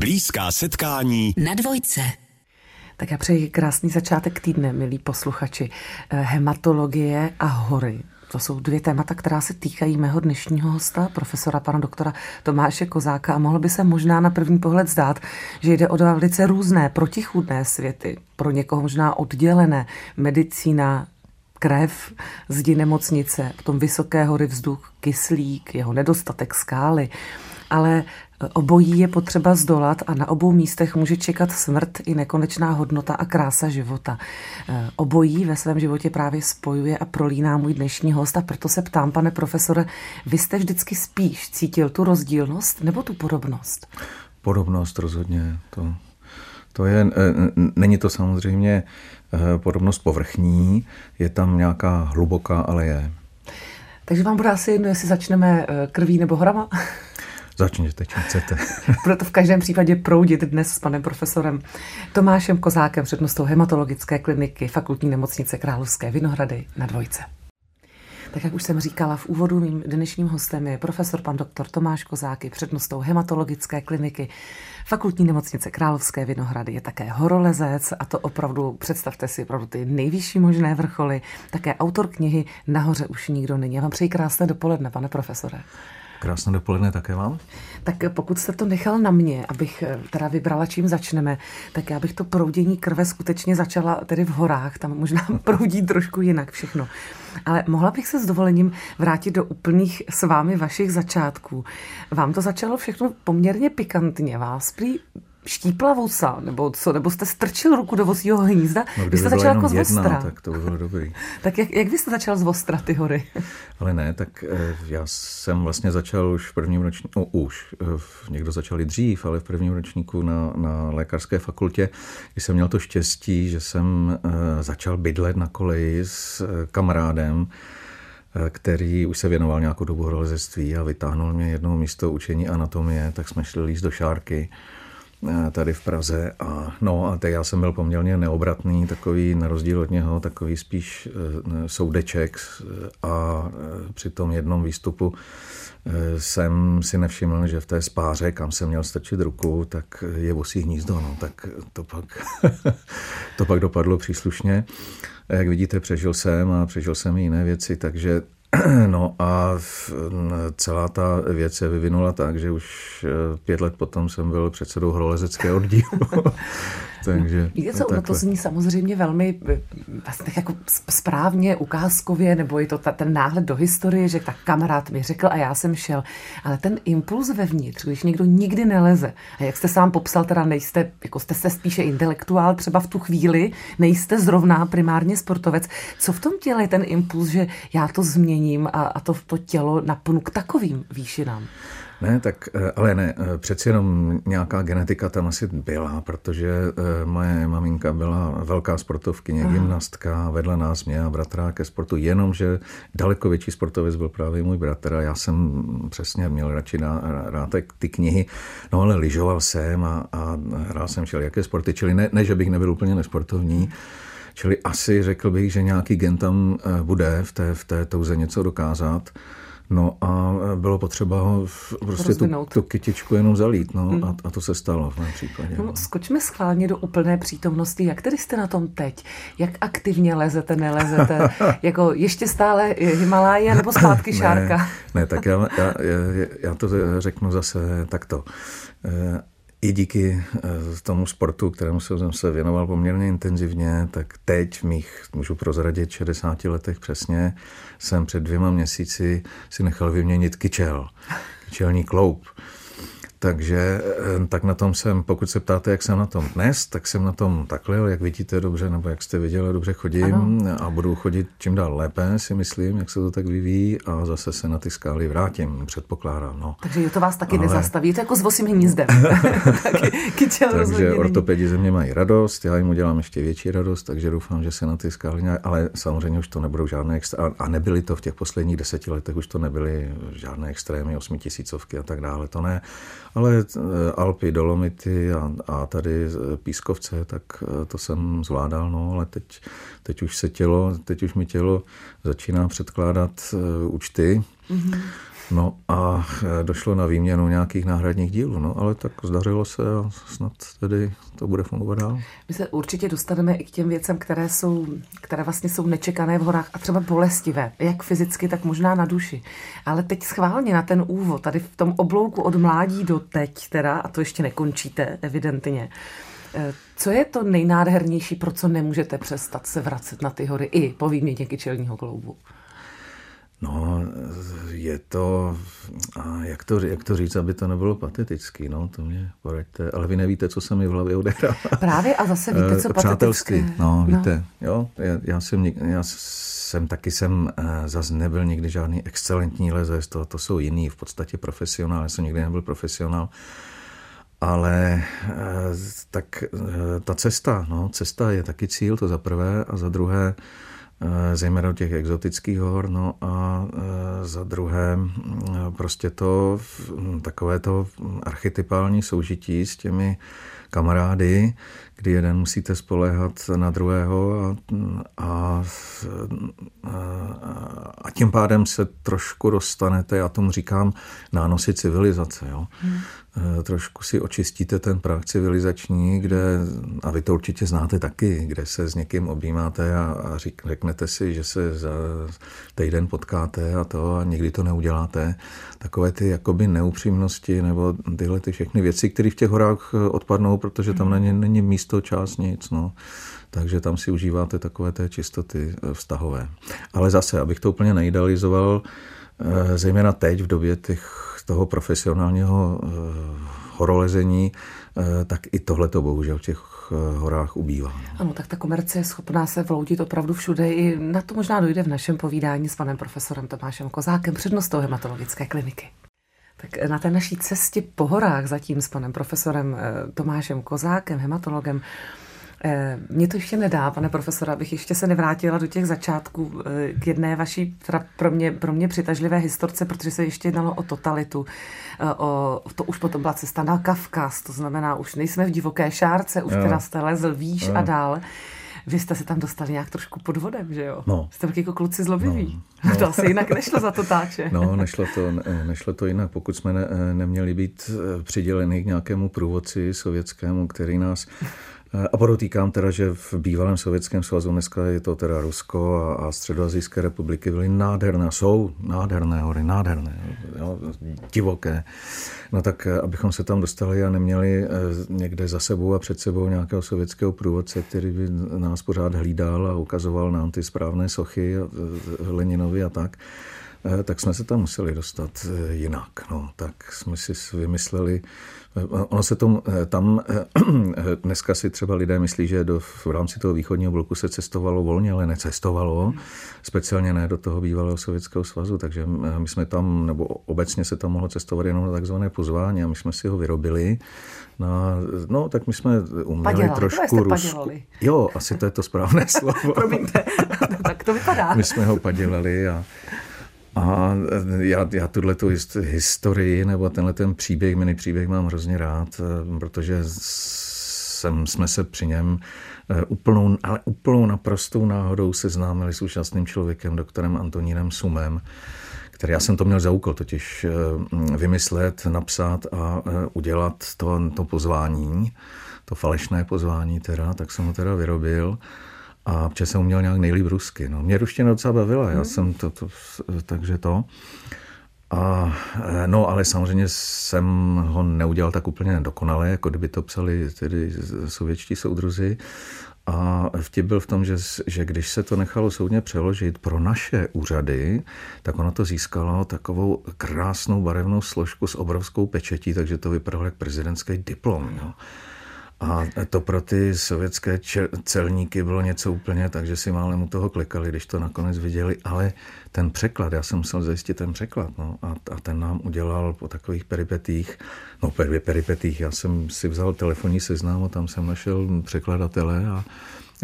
Blízká setkání na Dvojce. Tak já přeji krásný začátek týdne, milí posluchači. Hematologie a hory. To jsou dvě témata, která se týkají mého dnešního hosta, profesora pana doktora Tomáše Kozáka. A mohlo by se možná na první pohled zdát, že jde o dva velice různé, protichůdné světy. Pro někoho možná oddělené. Medicína, krev, zdi nemocnice, potom vysoké hory, vzduch, kyslík, jeho nedostatek, skály. Ale obojí je potřeba zdolat a na obou místech může čekat smrt i nekonečná hodnota a krása života. Obojí ve svém životě právě spojuje a prolíná můj dnešní host, a proto se ptám, pane profesore, vy jste vždycky spíš cítil tu rozdílnost nebo tu podobnost? Podobnost rozhodně. To je, není to samozřejmě podobnost povrchní, je tam nějaká hluboká, ale je. Takže vám bude asi jedno, jestli začneme krví nebo horama? Začněte, čím chcete. Proto v každém případě proudit dnes s panem profesorem Tomášem Kozákem, přednostou hematologické kliniky Fakultní nemocnice Královské Vinohrady na Dvojce. Tak jak už jsem říkala v úvodu, mým dnešním hostem je profesor pan doktor Tomáš Kozák, přednostou hematologické kliniky Fakultní nemocnice Královské Vinohrady. Je také horolezec, a to opravdu, představte si, opravdu ty nejvyšší možné vrcholy, také autor knihy Nahoře už nikdo není. Já vám přeji krásné dopoledne, pane profesore. Krásné dopoledne také vám. Tak pokud jste to nechal na mě, abych teda vybrala, čím začneme, tak já bych to proudění krve skutečně začala tedy v horách, tam možná proudí trošku jinak všechno. Ale mohla bych se s dovolením vrátit do úplných s vámi vašich začátků. Vám to začalo všechno poměrně pikantně, vás prý štípla vosa, nebo co, nebo jste strčil ruku do vosího hnízda. No, vy jste začal jako z Ostra. Tak to bylo dobrý. Tak jak vy jste začal z Ostra ty hory? Ale ne, tak já jsem vlastně začal už v prvním ročníku, někdo začal i dřív, ale v prvním ročníku na lékařské fakultě, kdy jsem měl to štěstí, že jsem začal bydlet na koleji s kamarádem, který už se věnoval nějakou dobu horolezectví a vytáhnul mě jednou místo učení anatomie, tak jsme šli líst do Šárky tady v Praze a teď já jsem byl poměrně neobratný, takový na rozdíl od něho, takový spíš soudeček, a při tom jednom výstupu jsem si nevšiml, že v té spáře, kam jsem měl strčit ruku, tak je vosí hnízdo, tak to pak dopadlo příslušně. Jak vidíte, přežil jsem i jiné věci, takže a celá ta věc se vyvinula tak, že už 5 let potom jsem byl předsedou horolezeckého oddílu. Takže to zní samozřejmě velmi vlastně jako správně, ukázkově, nebo je to ten náhled do historie, že tak kamarád mi řekl a já jsem šel. Ale ten impuls vevnitř, když někdo nikdy neleze, a jak jste sám popsal, teda nejste, jako jste se spíše intelektuál, třeba v tu chvíli nejste zrovna primárně sportovec, co v tom těle je ten impuls, že já to změním a to tělo napnu k takovým výšinám? Ne, tak, ale ne, přeci jenom nějaká genetika tam asi byla, protože moje maminka byla velká sportovkyně, gymnastka, vedla nás, mě a bratra ke sportu, jenomže daleko větší sportovec byl právě můj bratr a já jsem přesně měl radši rád ty knihy, ale lyžoval jsem a hrál jsem všelijaké sporty, čili ne, že bych nebyl úplně nesportovní. Čili asi řekl bych, že nějaký gen tam bude v té touze něco dokázat. A bylo potřeba prostě tu kytičku jenom zalít, a to se stalo v mém případě. Skočme schválně do úplné přítomnosti. Jak tedy jste na tom teď? Jak aktivně lezete, nelezete? Jako ještě stále Himalája, nebo zpátky Šárka? Ne, tak já to řeknu zase takto. I díky tomu sportu, kterému jsem se věnoval poměrně intenzivně, tak teď v mých, můžu prozradit, 60 letech přesně, jsem před 2 měsíci si nechal vyměnit kyčelní kloub. Takže tak na tom jsem, pokud se ptáte, jak jsem na tom dnes, tak jsem na tom takhle, jak vidíte dobře, nebo jak jste viděli, dobře chodím, ano. A budu chodit čím dál lépe, si myslím, jak se to tak vyvíjí, a zase se na ty skály vrátím, předpokládám. Takže je to vás taky nezastaví, to jako s vosím hnízdem. Takže ortopedi ze mě mají radost, já jim udělám ještě větší radost, takže doufám, že se na ty skály, ale samozřejmě už to nebudou žádné a nebyly to v těch posledních 10 letech, už to nebyly žádné extrémy, 8000 a tak dále, to ne. Ale Alpy, Dolomity a tady pískovce, tak to jsem zvládal, ale teď už mi tělo začíná předkládat účty. No a došlo na výměnu nějakých náhradních dílů, no ale tak zdařilo se a snad tedy to bude fungovat dál. My se určitě dostaneme i k těm věcem, které vlastně jsou nečekané v horách a třeba bolestivé, jak fyzicky, tak možná na duši. Ale teď schválně na ten úvod, tady v tom oblouku od mládí do teď teda, a to ještě nekončíte evidentně, co je to nejnádhernější, pro co nemůžete přestat se vracet na ty hory i po výměně kyčelního kloubu? No, je to, a jak to říct, aby to nebylo patetický, no, to mě poraďte, ale vy nevíte, co se mi v hlavě odehrává. Právě a zase víte, co patetické. Přátelsky, no, víte, jo, já jsem zase nebyl nikdy žádný excelentní lezec, to jsou jiný, v podstatě profesionál, já jsem nikdy nebyl profesionál, ale tak ta cesta je taky cíl, to za prvé, a za druhé, zejména těch exotických hor, no a za druhé prostě to takové to archetypální soužití s těmi kamarády, kdy jeden musíte spoléhat na druhého a tím pádem se trošku dostanete, já tomu říkám nánosy civilizace, jo. Trošku si očistíte ten prach civilizační, kde, a vy to určitě znáte taky, kde se s někým objímáte a řeknete si, že se za týden potkáte a nikdy to neuděláte. Takové ty jakoby neupřímnosti nebo tyhle ty všechny věci, které v těch horách odpadnou, protože tam na ně není místo, čas, nic, no. Takže tam si užíváte takové té čistoty vztahové. Ale zase, abych to úplně neidealizoval, zejména teď v době toho profesionálního horolezení, tak i tohle to bohužel v těch horách ubývá. Ano, tak ta komerce je schopná se vloudit opravdu všude. I na to možná dojde v našem povídání s panem profesorem Tomášem Kozákem, přednostou hematologické kliniky. Tak na té naší cestě po horách zatím s panem profesorem Tomášem Kozákem, hematologem, mě to ještě nedá, pane profesora, abych ještě se nevrátila do těch začátků k jedné vaší pro mě přitažlivé historce, protože se ještě jednalo o totalitu. To už potom byla cesta na Kavkaz, to znamená, už nejsme v divoké šárce, už teda jste lezl výš a dál. Vy jste se tam dostali nějak trošku pod vodem, že jo? No. Jste jako kluci zlobiví. No. To asi jinak nešlo za to táče. No, nešlo to jinak. Pokud jsme neměli být přiděleni k nějakému průvodci sovětskému, který nás... A podotýkám teda, že v bývalém Sovětském svazu, dneska je to teda Rusko a Středoasijské republiky, byly nádherné hory, nádherné, jo, divoké. No tak, abychom se tam dostali a neměli někde za sebou a před sebou nějakého sovětského průvodce, který by nás pořád hlídal a ukazoval nám ty správné sochy Leninovi a tak jsme se tam museli dostat jinak. No, tak jsme si vymysleli, ono se tam dneska si třeba lidé myslí, že v rámci toho východního bloku se cestovalo volně, ale necestovalo, speciálně ne do toho bývalého Sovětského svazu, takže my jsme tam, nebo obecně se tam mohlo cestovat jenom na takzvané pozvání a my jsme si ho vyrobili. No, tak my jsme uměli trošku rusku. Jo, asi to je to správné slovo. Promiňte, tak to vypadá. My jsme ho padělali a já tuhletu historii nebo tenhle ten příběh, mini příběh mám hrozně rád, protože jsme se při něm úplnou naprostou náhodou seznámili s úžasným člověkem, doktorem Antonínem Sumem, který já jsem to měl za úkol totiž vymyslet, napsat a udělat to pozvání, to falešné pozvání teda, tak jsem ho teda vyrobil. A protože jsem uměl nějak nejlíp rusky. No, mě ruština docela bavila, já jsem takže to. A, no, ale samozřejmě jsem ho neudělal tak úplně dokonale, jako kdyby to psali tedy sovětští soudruzi. A vtip byl v tom, že když se to nechalo soudně přeložit pro naše úřady, tak ono to získalo takovou krásnou barevnou složku s obrovskou pečetí, takže to vypadalo jak prezidentský diplom, jo. A to pro ty sovětské celníky bylo něco úplně, takže si málem u toho klikali, když to nakonec viděli, ale ten překlad, já jsem musel zajistit ten překlad, no, a ten nám udělal po takových peripetích, já jsem si vzal telefonní seznam a tam jsem našel překladatele a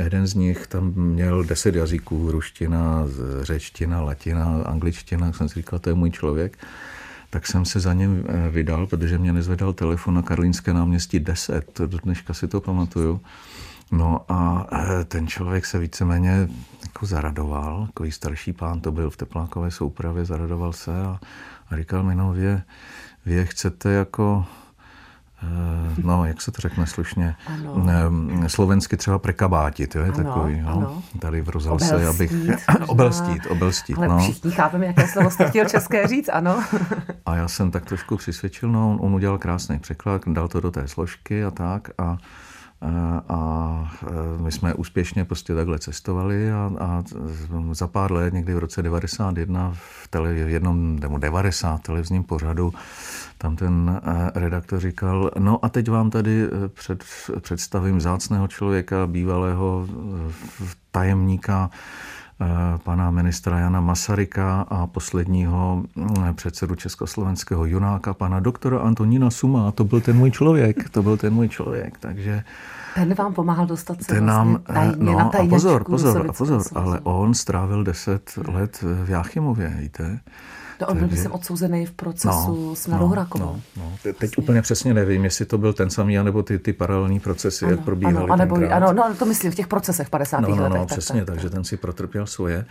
jeden z nich tam měl 10 jazyků, ruština, řečtina, latina, angličtina, jsem si říkal, to je můj člověk. Tak jsem se za ním vydal, protože mě nezvedal telefon na Karlínské náměstí 10. Do dneška si to pamatuju. No a ten člověk se víceméně jako zaradoval, takový starší pán to byl v teplákové soupravě, zaradoval se a říkal mi, no vy chcete jako, no jak se to řekne slušně, slovensky třeba prekabátit, jo, je ano, takový, jo, ano. Tady vrozal se, abych obelstít. Ale no. Všichni chápeme, jaké slovo jste chtěl české říct, ano. A já jsem tak trošku přisvědčil, no on udělal krásný překlad, dal to do té složky a tak a my jsme úspěšně prostě takhle cestovali a za pár let, někdy v roce 91, v jednom 90 televizním pořadu, tam ten redaktor říkal, no a teď vám tady představím vzácného člověka, bývalého tajemníka pana ministra Jana Masaryka a posledního předsedu československého junáka, pana doktora Antonína Suma. To byl ten můj člověk, takže... Ten vám pomáhal dostat se vlastně tajně na tajňačku. Pozor, ale on strávil 10 let v Jáchymově, víte? No, on byl by odsouzený v procesu s Mladou Rakovou. Teď vlastně. Úplně přesně nevím, jestli to byl ten samý, anebo ty paralelní procesy, ano, jak probíhaly tenkrát. Ano, no, to myslím, v těch procesech 50. letech. No, přesně, takže ten si protrpěl svoje.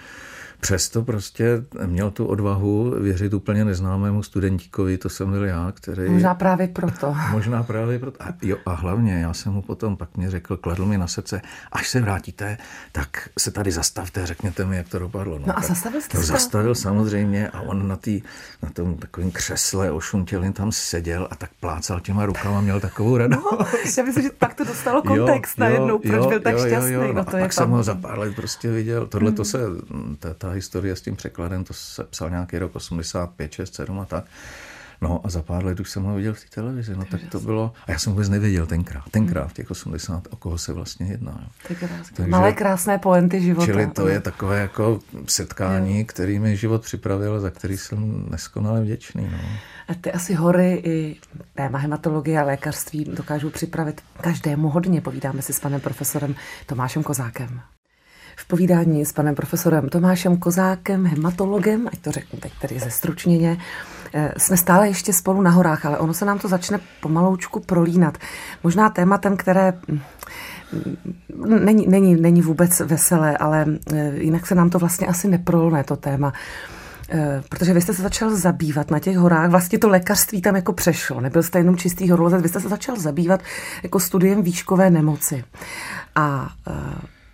Přesto prostě měl tu odvahu věřit úplně neznámému studentíkovi, to jsem byl já, který... Možná právě proto. A hlavně, já jsem mu potom pak mě řekl, kladl mi na srdce, až se vrátíte, tak se tady zastavte, řekněte mi, jak to dopadlo. No a zastavil jste? Zastavil samozřejmě a on na tom takovém křesle ošuntělým tam seděl a tak plácal těma rukama, měl takovou radost. No, já myslím, že pak to dostalo kontext najednou, proč byl tak šťastný. No, pak jsem ho za pár let prostě viděl. Tohle to se... Ta historie s tím překladem, to se psal nějaký rok 85, 6, 7 a tak. No a za pár let už jsem ho viděl v té televizi, no tak to bylo... A já jsem vůbec nevěděl tenkrát v těch 80, o koho se vlastně jedná. Jo. Takže, malé krásné pointy života. Čili to je takové jako setkání, který mi život připravil, za který jsem neskonale vděčný. No. A ty asi hory i téma hematologie a lékařství dokážou připravit každému hodně, povídáme si s panem profesorem Tomášem Kozákem. V povídání s panem profesorem Tomášem Kozákem, hematologem, ať to řeknu teď tedy zestručněně, jsme stále ještě spolu na horách, ale ono se nám to začne pomaloučku prolínat. Možná tématem, které není vůbec veselé, ale jinak se nám to vlastně asi neprolne, to téma. Protože vy jste se začal zabývat na těch horách, vlastně to lékařství tam jako přešlo, nebyl jste jenom čistý horolezec, vy jste se začal zabývat jako studiem výškové nemoci. A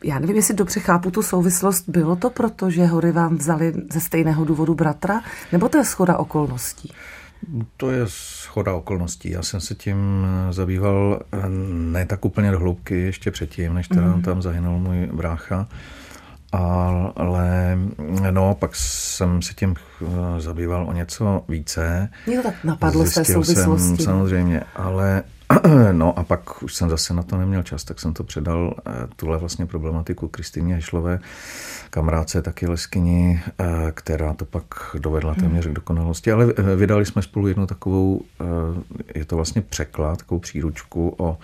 já nevím, jestli dobře chápu tu souvislost. Bylo to proto, že hory vám vzali ze stejného důvodu bratra? Nebo to je shoda okolností? To je shoda okolností. Já jsem se tím zabýval ne tak úplně do hloubky ještě předtím, než tam zahynul můj brácha. Ale no, pak jsem se tím zabýval o něco více. Mě to tak napadlo z té souvislosti. Jsem, samozřejmě, ale... No a pak už jsem zase na to neměl čas, tak jsem to předal tuhle vlastně problematiku Kristýně Hešlové, kamarádce taky leskyni, která to pak dovedla téměř k dokonalosti. Ale vydali jsme spolu jednu takovou, je to vlastně překlad, takovou příručku o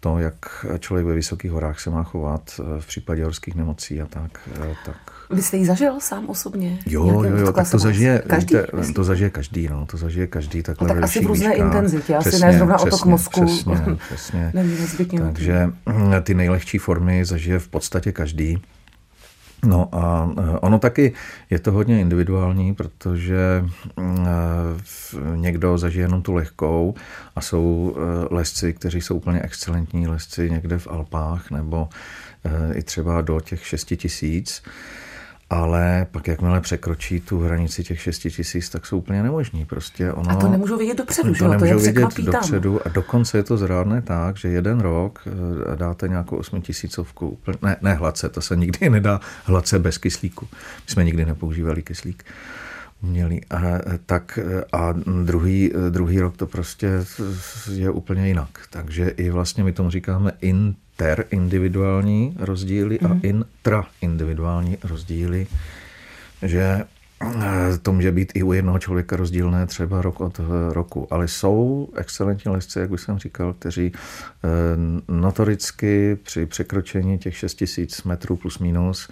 to, jak člověk ve vysokých horách se má chovat v případě horských nemocí a tak. Vy jste ji zažil sám osobně? Jo, tak to zažije každý. No, to zažije každý takhle. No, tak asi v různé intenzitě, asi ne zrovna otok mozku. Přesně. Takže ty nejlehčí formy zažije v podstatě každý. No a ono taky je to hodně individuální, protože někdo zažije jenom tu lehkou a jsou lesci, kteří jsou úplně excelentní lesci někde v Alpách nebo i třeba do těch 6 000, ale pak jakmile překročí tu hranici těch 6 000, tak jsou úplně nemožní. Prostě ono, a to nemůžou vědět dopředu, že? To je překvapí dopředu tam. A dokonce je to zrádné tak, že jeden rok dáte nějakou 8 000 úplně, ne hladce, to se nikdy nedá hladce bez kyslíku. My jsme nikdy nepoužívali kyslík. Umělý. A druhý rok to prostě je úplně jinak. Takže i vlastně my tomu říkáme interindividuální rozdíly a intraindividuální rozdíly, že To může být i u jednoho člověka rozdílné třeba rok od roku, ale jsou excelentní lezci, jak už jsem říkal, kteří notoricky při překročení těch 6000 metrů plus minus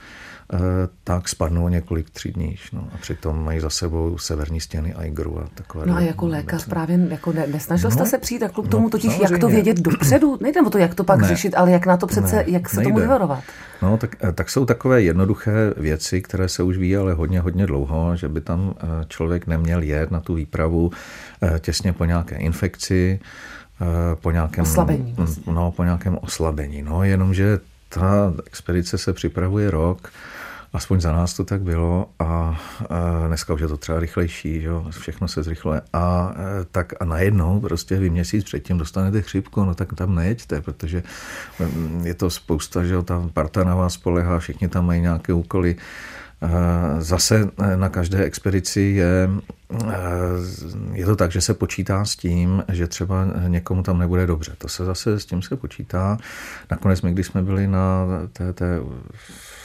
tak spadnou několik třídníž. No. A přitom mají za sebou severní stěny a Igru a takové. No a jako lékař právě jako nesnažil jste se přijít k tomu, totiž jak to vědět dopředu? Nejde o to, jak to pak řešit, ale jak na to přece, jak se tomu vyvarovat? No tak jsou takové jednoduché věci, které se už ví, ale hodně dlouho, že by tam člověk neměl jet na tu výpravu těsně po nějaké infekci, po nějakém oslabení. No, jenomže ta expedice se připravuje rok, aspoň za nás to tak bylo a dneska už je to třeba rychlejší, jo? Všechno se zrychluje a najednou prostě vy měsíc předtím dostanete chřipku, no tak tam nejeďte, protože je to spousta, že jo, tam parta na vás spolehá, všichni tam mají nějaké úkoly. Zase na každé expedici je to tak, že se počítá s tím, že třeba někomu tam nebude dobře. To se zase s tím se počítá. Nakonec my, když jsme byli na té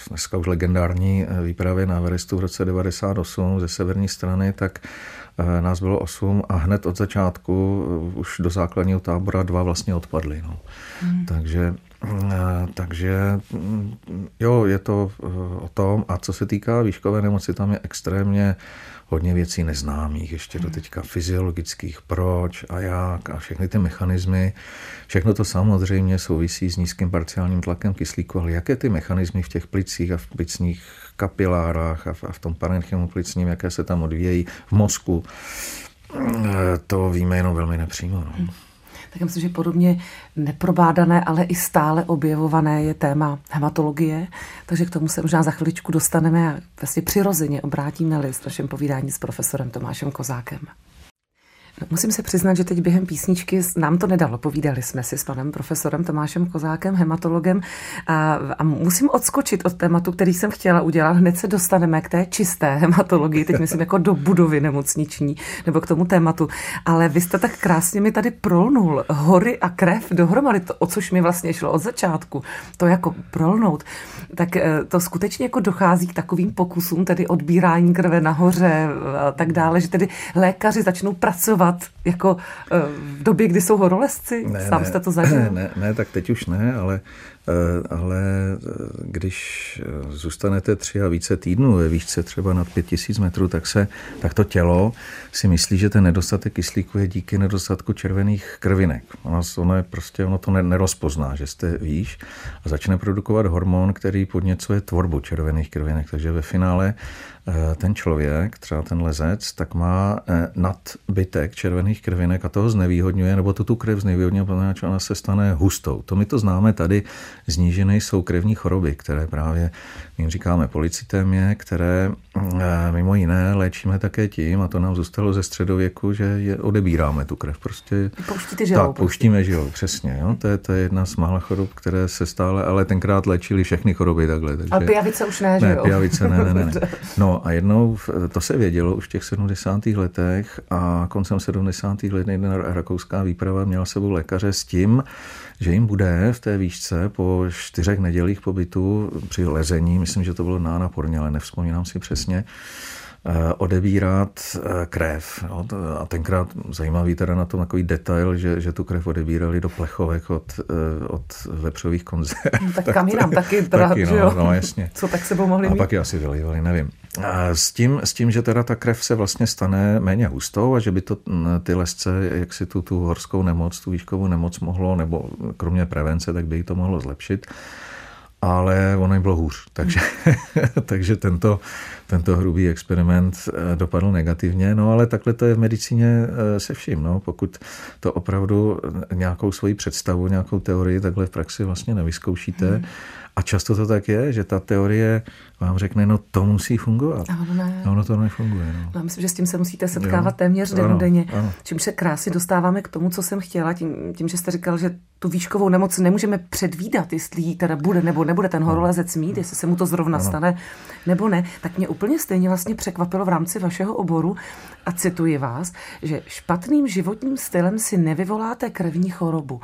dneska už legendární výpravě na Everestu v roce 1998 ze severní strany, tak nás bylo 8 a hned od začátku už do základního tábora 2 vlastně odpadly. No. Takže jo, je to o tom. A co se týká výškové nemoci, tam je extrémně hodně věcí neznámých ještě do teďka fyziologických, proč a jak a všechny ty mechanismy. Všechno to samozřejmě souvisí s nízkým parciálním tlakem kyslíku, ale jaké ty mechanismy v těch plicích a v plicních kapilárách a v tom parenchymu plicním, jaké se tam odvíjejí v mozku, to víme jenom velmi nepřímo. No. Tak myslím, že podobně neprobádané, ale i stále objevované je téma hematologie, takže k tomu se možná za chviličku dostaneme a vlastně přirozeně obrátíme list v našem povídání s profesorem Tomášem Kozákem. Musím se přiznat, že teď během písničky nám to nedalo. Povídali jsme si s panem profesorem Tomášem Kozákem, hematologem a musím odskočit od tématu, který jsem chtěla udělat. Hned se dostaneme k té čisté hematologii, teď myslím jako do budovy nemocniční nebo k tomu tématu. Ale vy jste tak krásně mi tady prolnul hory a krev dohromady, to, o což mi vlastně šlo od začátku, to jako prolnout. Tak to skutečně jako dochází k takovým pokusům, tedy odbírání krve nahoře a tak dále, že tedy lékaři začnou pracovat jako v době, kdy jsou horolezci? Sám jste to zažil? Ne, tak teď už ne, ale když zůstanete 3 a více týdnů ve výšce třeba nad 5000 metrů, tak to tělo si myslí, že ten nedostatek kyslíku je díky nedostatku červených krvinek. Ono to nerozpozná, že jste výš, a začne produkovat hormon, který podněcuje tvorbu červených krvinek. Takže ve finále ten člověk, třeba ten lezec, tak má nadbytek červených krvinek a toho znevýhodňuje, nebo tu krev znevýhodňuje, protože ona se stane hustou. To my to známe tady, snížené jsou krevní choroby, které právě my říkáme polycytémie, které mimo jiné léčíme také tím, a to nám zůstalo ze středověku, že odebíráme tu krev. Prostě pouštíme žilou, přesně. Jo? To je jedna z mála chorob, které se stále, ale tenkrát léčili všechny choroby takhle. Takže, ale pijavice už ne, že jo? Pijavice ne. No a jednou, to se vědělo už v těch 70. letech a koncem 70. let jedna rakouská výprava měla sebou lékaře s tím, že jim bude v té výšce po 4 nedělích pobytu při lezení, myslím, že to bylo na Porně, ale nevzpomínám si přesně, odebírat krev. A tenkrát zajímavý teda na tom takový detail, že tu krev odebírali do plechovek od vepřových konzerv. No, tak kam jinam taky, že jo? No, jasně. Co tak sebou mohli mít? A pak ji asi vylejvali, nevím. S tím, že teda ta krev se vlastně stane méně hustou a že by to ty lesce, jak si tu horskou nemoc, tu výškovou nemoc mohlo, nebo kromě prevence, tak by jí to mohlo zlepšit. Ale ono jim bylo hůř, takže tento hrubý experiment dopadl negativně, no ale takhle to je v medicíně se vším, no, pokud to opravdu nějakou svoji představu, nějakou teorii takhle v praxi vlastně nevyzkoušíte. A často to tak je, že ta teorie vám řekne, no to musí fungovat. A ono to nefunguje. No. Já myslím, že s tím se musíte setkávat téměř denně. Čím se krásně dostáváme k tomu, co jsem chtěla, tím, že jste říkal, že tu výškovou nemoc nemůžeme předvídat, jestli ji teda bude nebo nebude ten horolezec mít, jestli se mu to zrovna stane nebo ne, tak mě úplně stejně vlastně překvapilo v rámci vašeho oboru, a cituji vás, že špatným životním stylem si nevyvoláte krevní chorobu.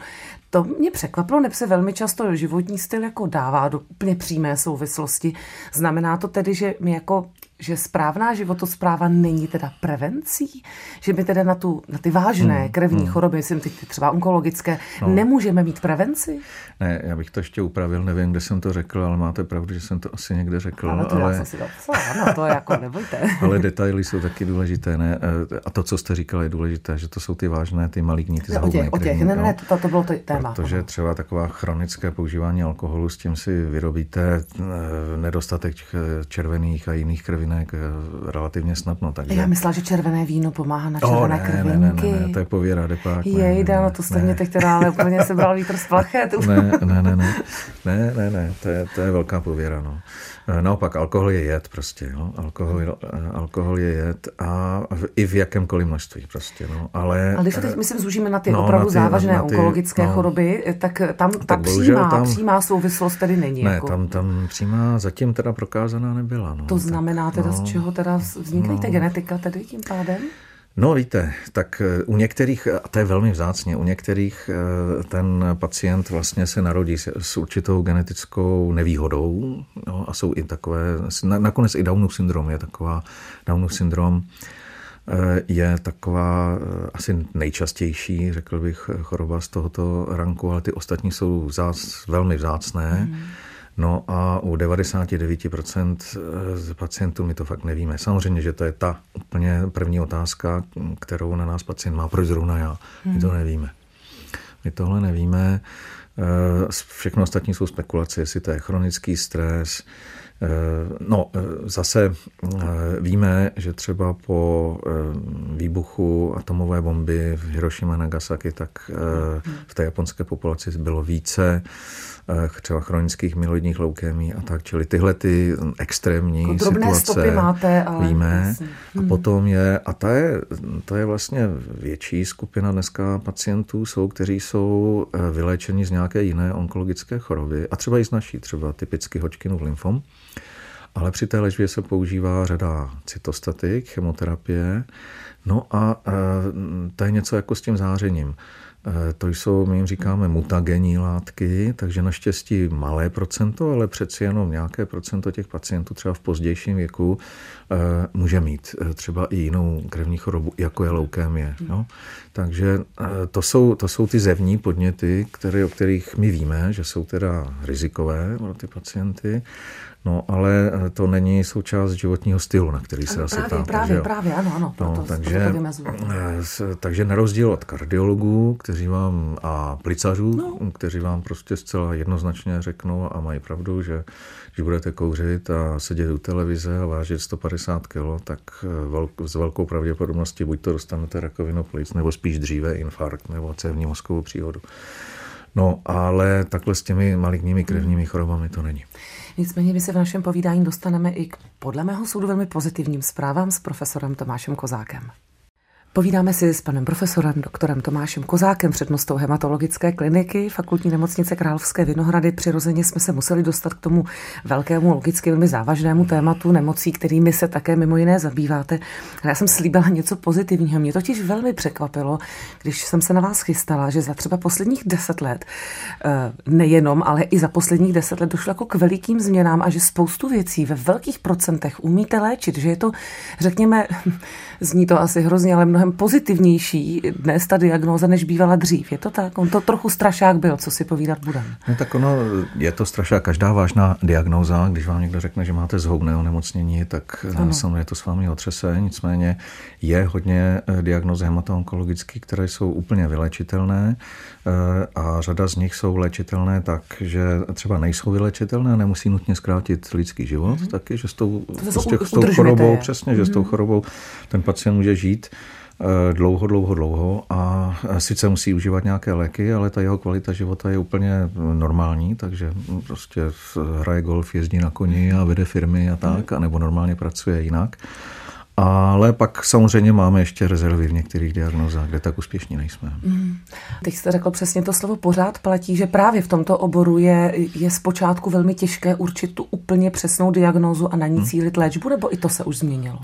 To mě překvapilo, neb se velmi často životní styl jako dává do úplně přímé souvislosti. Znamená to tedy, že my jako že správná životospráva není teda prevencí? Že my teda na ty vážné krevní choroby, myslím ty třeba onkologické, nemůžeme mít prevenci? Ne, já bych to ještě upravil, nevím, kde jsem to řekl, ale máte pravdu, že jsem to asi někde řekl. Ano, to já jsem si dopsala, ano, to jako nebojte. Ale detaily jsou taky důležité, ne? A to, co jste říkal, je důležité, že to jsou ty vážné, ty maligní, ty zahubné krevní. To bylo to téma. Protože třeba taková chronické používání alkoholu, s tím si vyrobíte nedostatek červených a jiných krevních relativně snadno. Takže... Já myslela, že červené víno pomáhá na červené krvinky. Ne, to je pověra, depák. Jejda, to jste mě teď teda ale úplně sebral vítr z plachet. Ne, to je velká pověra, no. Naopak, alkohol je jed prostě, no. Alkohol je jed a i v jakémkoliv množství prostě, no. Ale když to teď, myslím, zúžíme na ty opravdu závažné onkologické choroby, tak tam ta přímá souvislost tedy není. Ne, jako... tam přímá zatím teda prokázaná nebyla, no. To znamená teda, z čeho teda vznikne ta genetika tedy tím pádem? No víte, tak u některých, a to je velmi vzácně, u některých ten pacient vlastně se narodí s určitou genetickou nevýhodou, a jsou i takové, nakonec i Downův syndrom je taková asi nejčastější, řekl bych, choroba z tohoto ranku, ale ty ostatní jsou velmi vzácné. No a u 99% pacientů my to fakt nevíme. Samozřejmě, že to je ta úplně první otázka, kterou na nás pacient má, proč zrovna já. My to nevíme. My tohle nevíme. Všechno ostatní jsou spekulace, jestli to je chronický stres. No, zase víme, že třeba po výbuchu atomové bomby v Hiroshima a Nagasaki, tak v té japonské populaci bylo více třeba chronických myeloidních leukémií a tak, čili tyhle ty extrémní situace máte, ale víme. A potom je, a ta je vlastně větší skupina dneska pacientů, kteří jsou vyléčeni z nějaké jiné onkologické choroby a třeba i z naší, třeba typicky Hodgkinův lymfom. Ale při té léčbě se používá řada cytostatik, chemoterapie. No a to je něco jako s tím zářením. To jsou, my jim říkáme, mutagenní látky, takže naštěstí malé procento, ale přeci jenom nějaké procento těch pacientů třeba v pozdějším věku může mít třeba i jinou krevní chorobu, jako je leukémie. No? Takže to jsou ty zevní podněty, o kterých my víme, že jsou teda rizikové pro ty pacienty. No, ale to není součást životního stylu, na který se asi ptáte. Právě, ano. Takže na rozdíl od kardiologů, kteří vám, a plicařů, kteří vám prostě zcela jednoznačně řeknou a mají pravdu, že když budete kouřit a sedět u televize a vážit 150 kg, tak s velkou pravděpodobností buď to dostanete rakovinu plic, nebo spíš dříve infarkt, nebo cévní mozkovou příhodu. No, ale takhle s těmi maligními krevními chorobami to není. Nicméně my se v našem povídání dostaneme i k podle mého soudu velmi pozitivním zprávám s profesorem Tomášem Kozákem. Povídáme si s panem profesorem doktorem Tomášem Kozákem, přednostou hematologické kliniky Fakultní nemocnice Královské Vinohrady. Přirozeně jsme se museli dostat k tomu velkému, logicky velmi závažnému tématu nemocí, kterými se také mimo jiné zabýváte. Ale já jsem slíbila něco pozitivního. Mě totiž velmi překvapilo, když jsem se na vás chystala, že za třeba posledních 10 let, nejenom, ale i za posledních 10 let došlo jako k velikým změnám a že spoustu věcí ve velkých procentech umíte léčit, že je to, řekněme, zní to asi hrozně, ale mnohem pozitivnější dnes ta diagnóza, než bývala dřív. Je to tak? On to trochu strašák byl, co si povídat budeme. No tak ono, je to strašák. Každá vážná diagnóza, když vám někdo řekne, že máte zhoubné onemocnění, tak samozřejmě to s vámi otřese. Nicméně je hodně diagnóz hematoonkologických, které jsou úplně vylečitelné a řada z nich jsou léčitelné tak, že třeba nejsou vylečitelné a nemusí nutně zkrátit lidský život, taky, že s tou chorobou, přesně, že s tou chorobou ten pacient může žít dlouho a sice musí užívat nějaké léky, ale ta jeho kvalita života je úplně normální, takže prostě hraje golf, jezdí na koni a vede firmy a tak, anebo normálně pracuje jinak. Ale pak samozřejmě máme ještě rezervy v některých diagnózách, kde tak úspěšní nejsme. Teď jste řekl přesně to slovo pořád platí, že právě v tomto oboru je zpočátku velmi těžké určit tu úplně přesnou diagnózu a na ní cílit léčbu, nebo i to se už změnilo?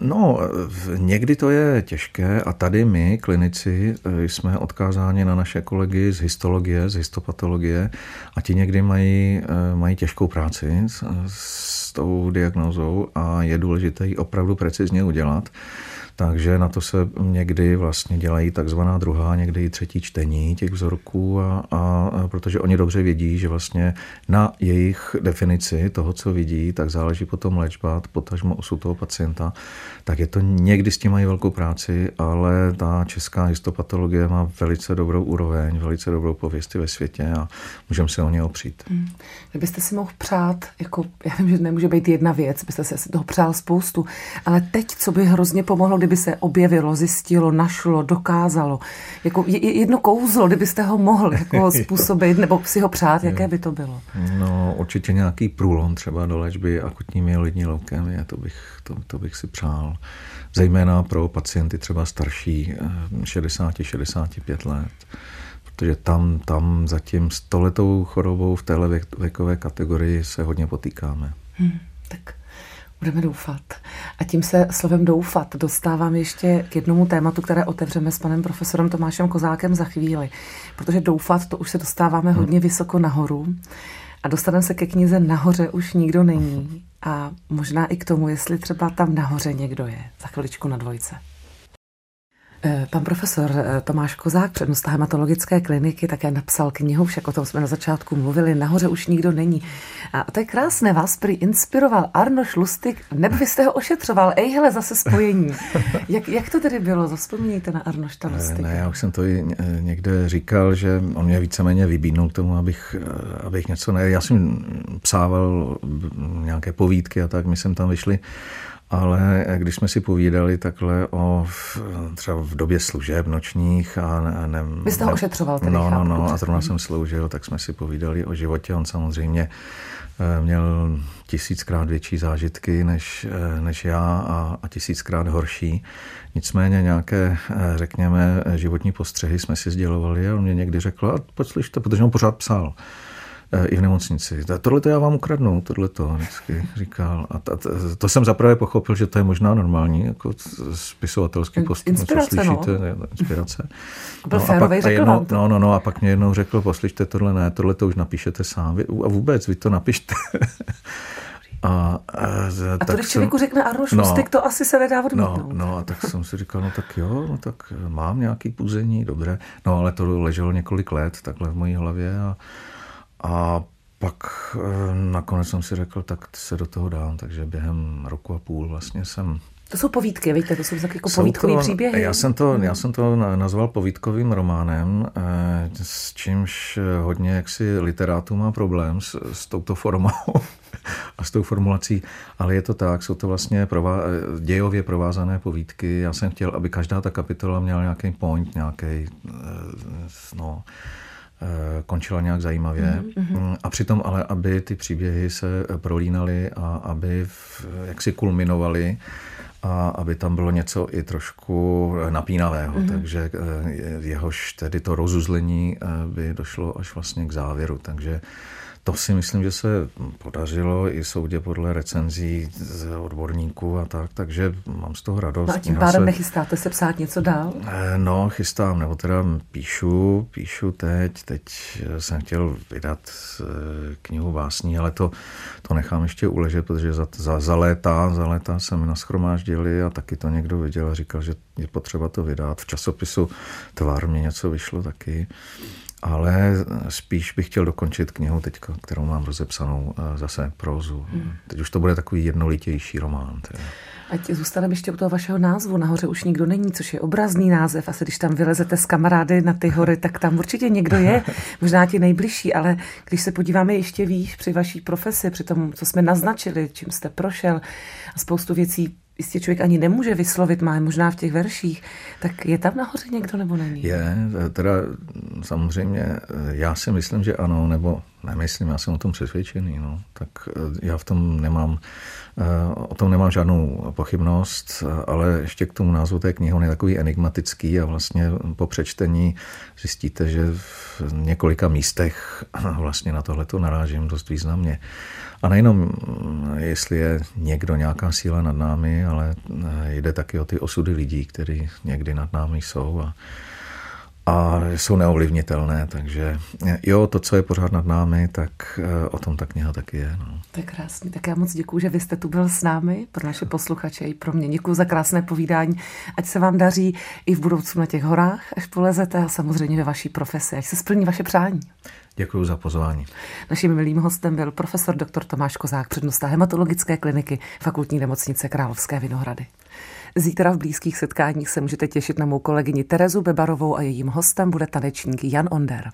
No, někdy to je těžké a tady my, klinici, jsme odkázáni na naše kolegy z histologie, z histopatologie a ti někdy mají těžkou práci s tou diagnózou a je důležité ji opravdu precizně udělat, takže na to se někdy vlastně dělají takzvaná druhá, někdy i třetí čtení těch vzorků a protože oni dobře vědí, že vlastně na jejich definici toho, co vidí, tak záleží potom léčba, potažmo osu toho pacienta, tak je to někdy s tím mají velkou práci, ale ta česká histopatologie má velice dobrou úroveň, velice dobrou pověst ve světě a můžeme se o ně opřít. Kdybyste si mohl přát, jako já vím, že nemůže být jedna věc, byste si asi toho přál spoustu, ale teď, co by hrozně pomohlo, kdyby se objevilo, zjistilo, našlo, dokázalo. Jako jedno kouzlo, kdybyste ho mohl jako způsobit nebo si ho přát, jaké by to bylo? No, určitě nějaký průlom třeba do léčby akutní myeloidní leukémie, to bych si přál. Zejména pro pacienty třeba starší 60-65 let. Protože tam zatím s tohletou chorobou v téhle věkové kategorii se hodně potýkáme. Tak budeme doufat. A tím se slovem doufat dostávám ještě k jednomu tématu, které otevřeme s panem profesorem Tomášem Kozákem za chvíli. Protože doufat, to už se dostáváme hodně vysoko nahoru a dostaneme se ke knize Nahoře už nikdo není. A možná i k tomu, jestli třeba tam nahoře někdo je. Za chviličku na Dvojce. Pan profesor Tomáš Kozák, přednosta hematologické kliniky, také napsal knihu, však o tom jsme na začátku mluvili, Nahoře už nikdo není. A to je krásné, vás prý inspiroval Arnošt Lustig, nebo vy jste ho ošetřoval, ejhle, zase spojení. Jak to tedy bylo? Zavzpomíníte na Arnošta Lustiga? Ne, já už jsem to i někde říkal, že on mě víceméně vybídnul k tomu, abych něco ne... Já jsem psával nějaké povídky a tak, my jsem tam vyšli. Ale když jsme si povídali takhle o třeba v době služeb nočních a ne... Vy jste ho ošetřoval tedy? No, a zrovna jsem sloužil, tak jsme si povídali o životě. On samozřejmě měl 1000krát větší zážitky než já a 1000krát horší. Nicméně nějaké, řekněme, životní postřehy jsme si sdělovali a on mě někdy řekl, a pojď slyšte, protože on pořád psal. I v nemocnici. Tohleto já vám ukradnu, tohleto vždycky říkal. A to jsem zaprvé pochopil, že to je možná normální, jako spisovatelský postup, co slyšíte, no. Inspirace. Byl férovej, řekl vám to. No, a pak mě jednou řekl, poslyšte, tohle ne, tohleto už napíšete sám. Vy to napište. A to, když člověku řekne Arnošt Lustig, to asi se nedá odmítnout. No, a tak jsem si říkal, tak mám nějaký puzení, dobré. No, ale to leželo několik let takhle v mojí hlavě a pak nakonec jsem si řekl, tak se do toho dám, takže během roku a půl vlastně jsem... To jsou povídky, víte, to jsou jako povídkový příběhy. Já jsem to nazval povídkovým románem, s čímž hodně jaksi literátů má problém s touto formou a s tou formulací, ale je to tak, jsou to vlastně dějově provázané povídky. Já jsem chtěl, aby každá ta kapitola měla nějaký point, končila nějak zajímavě a přitom ale, aby ty příběhy se prolínaly a aby jaksi kulminovaly a aby tam bylo něco i trošku napínavého, takže jehož tedy to rozuzlení by došlo až vlastně k závěru, takže to si myslím, že se podařilo i soudě podle recenzí z odborníků a tak, takže mám z toho radost. No a tím pádem nechystáte se psát něco dál? No, chystám, nebo teda píšu teď. Teď jsem chtěl vydat knihu básní, ale to nechám ještě uležet, protože za léta se mi nashromáždili a taky to někdo viděl a říkal, že je potřeba to vydat. V časopisu Tvar mě něco vyšlo taky. Ale spíš bych chtěl dokončit knihu teďka, kterou mám rozepsanou zase prózu. Teď už to bude takový jednolitější román. Teda. Ať zůstaneme ještě u toho vašeho názvu. Nahoře už nikdo není, což je obrazný název. Asi když tam vylezete s kamarády na ty hory, tak tam určitě někdo je, možná ti nejbližší, ale když se podíváme ještě výš při vaší profesi, při tom, co jsme naznačili, čím jste prošel a spoustu věcí, jistě člověk ani nemůže vyslovit, má možná v těch verších, tak je tam nahoře někdo nebo není? Je, teda samozřejmě, já si myslím, že ano, nebo Nemyslím, já jsem o tom přesvědčený. No. Tak já o tom nemám žádnou pochybnost, ale ještě k tomu názvu té knihy, on je takový enigmatický a vlastně po přečtení zjistíte, že v několika místech vlastně na tohleto narážím dost významně. A nejenom, jestli je někdo, nějaká síla nad námi, ale jde taky o ty osudy lidí, kteří někdy nad námi jsou a jsou neovlivnitelné, takže jo, to, co je pořád nad námi, tak o tom ta kniha taky je. No. To je krásný, tak já moc děkuju, že vy jste tu byl s námi, pro naše posluchače i pro mě. Děkuju za krásné povídání, ať se vám daří i v budoucnu na těch horách, až polezete a samozřejmě ve vaší profesi, ať se splní vaše přání. Děkuju za pozvání. Naším milým hostem byl profesor dr. Tomáš Kozák, přednosta hematologické kliniky Fakultní nemocnice Královské Vinohrady. Zítra v Blízkých setkáních se můžete těšit na mou kolegyni Terezu Bebarovou a jejím hostem bude tanečník Jan Onder.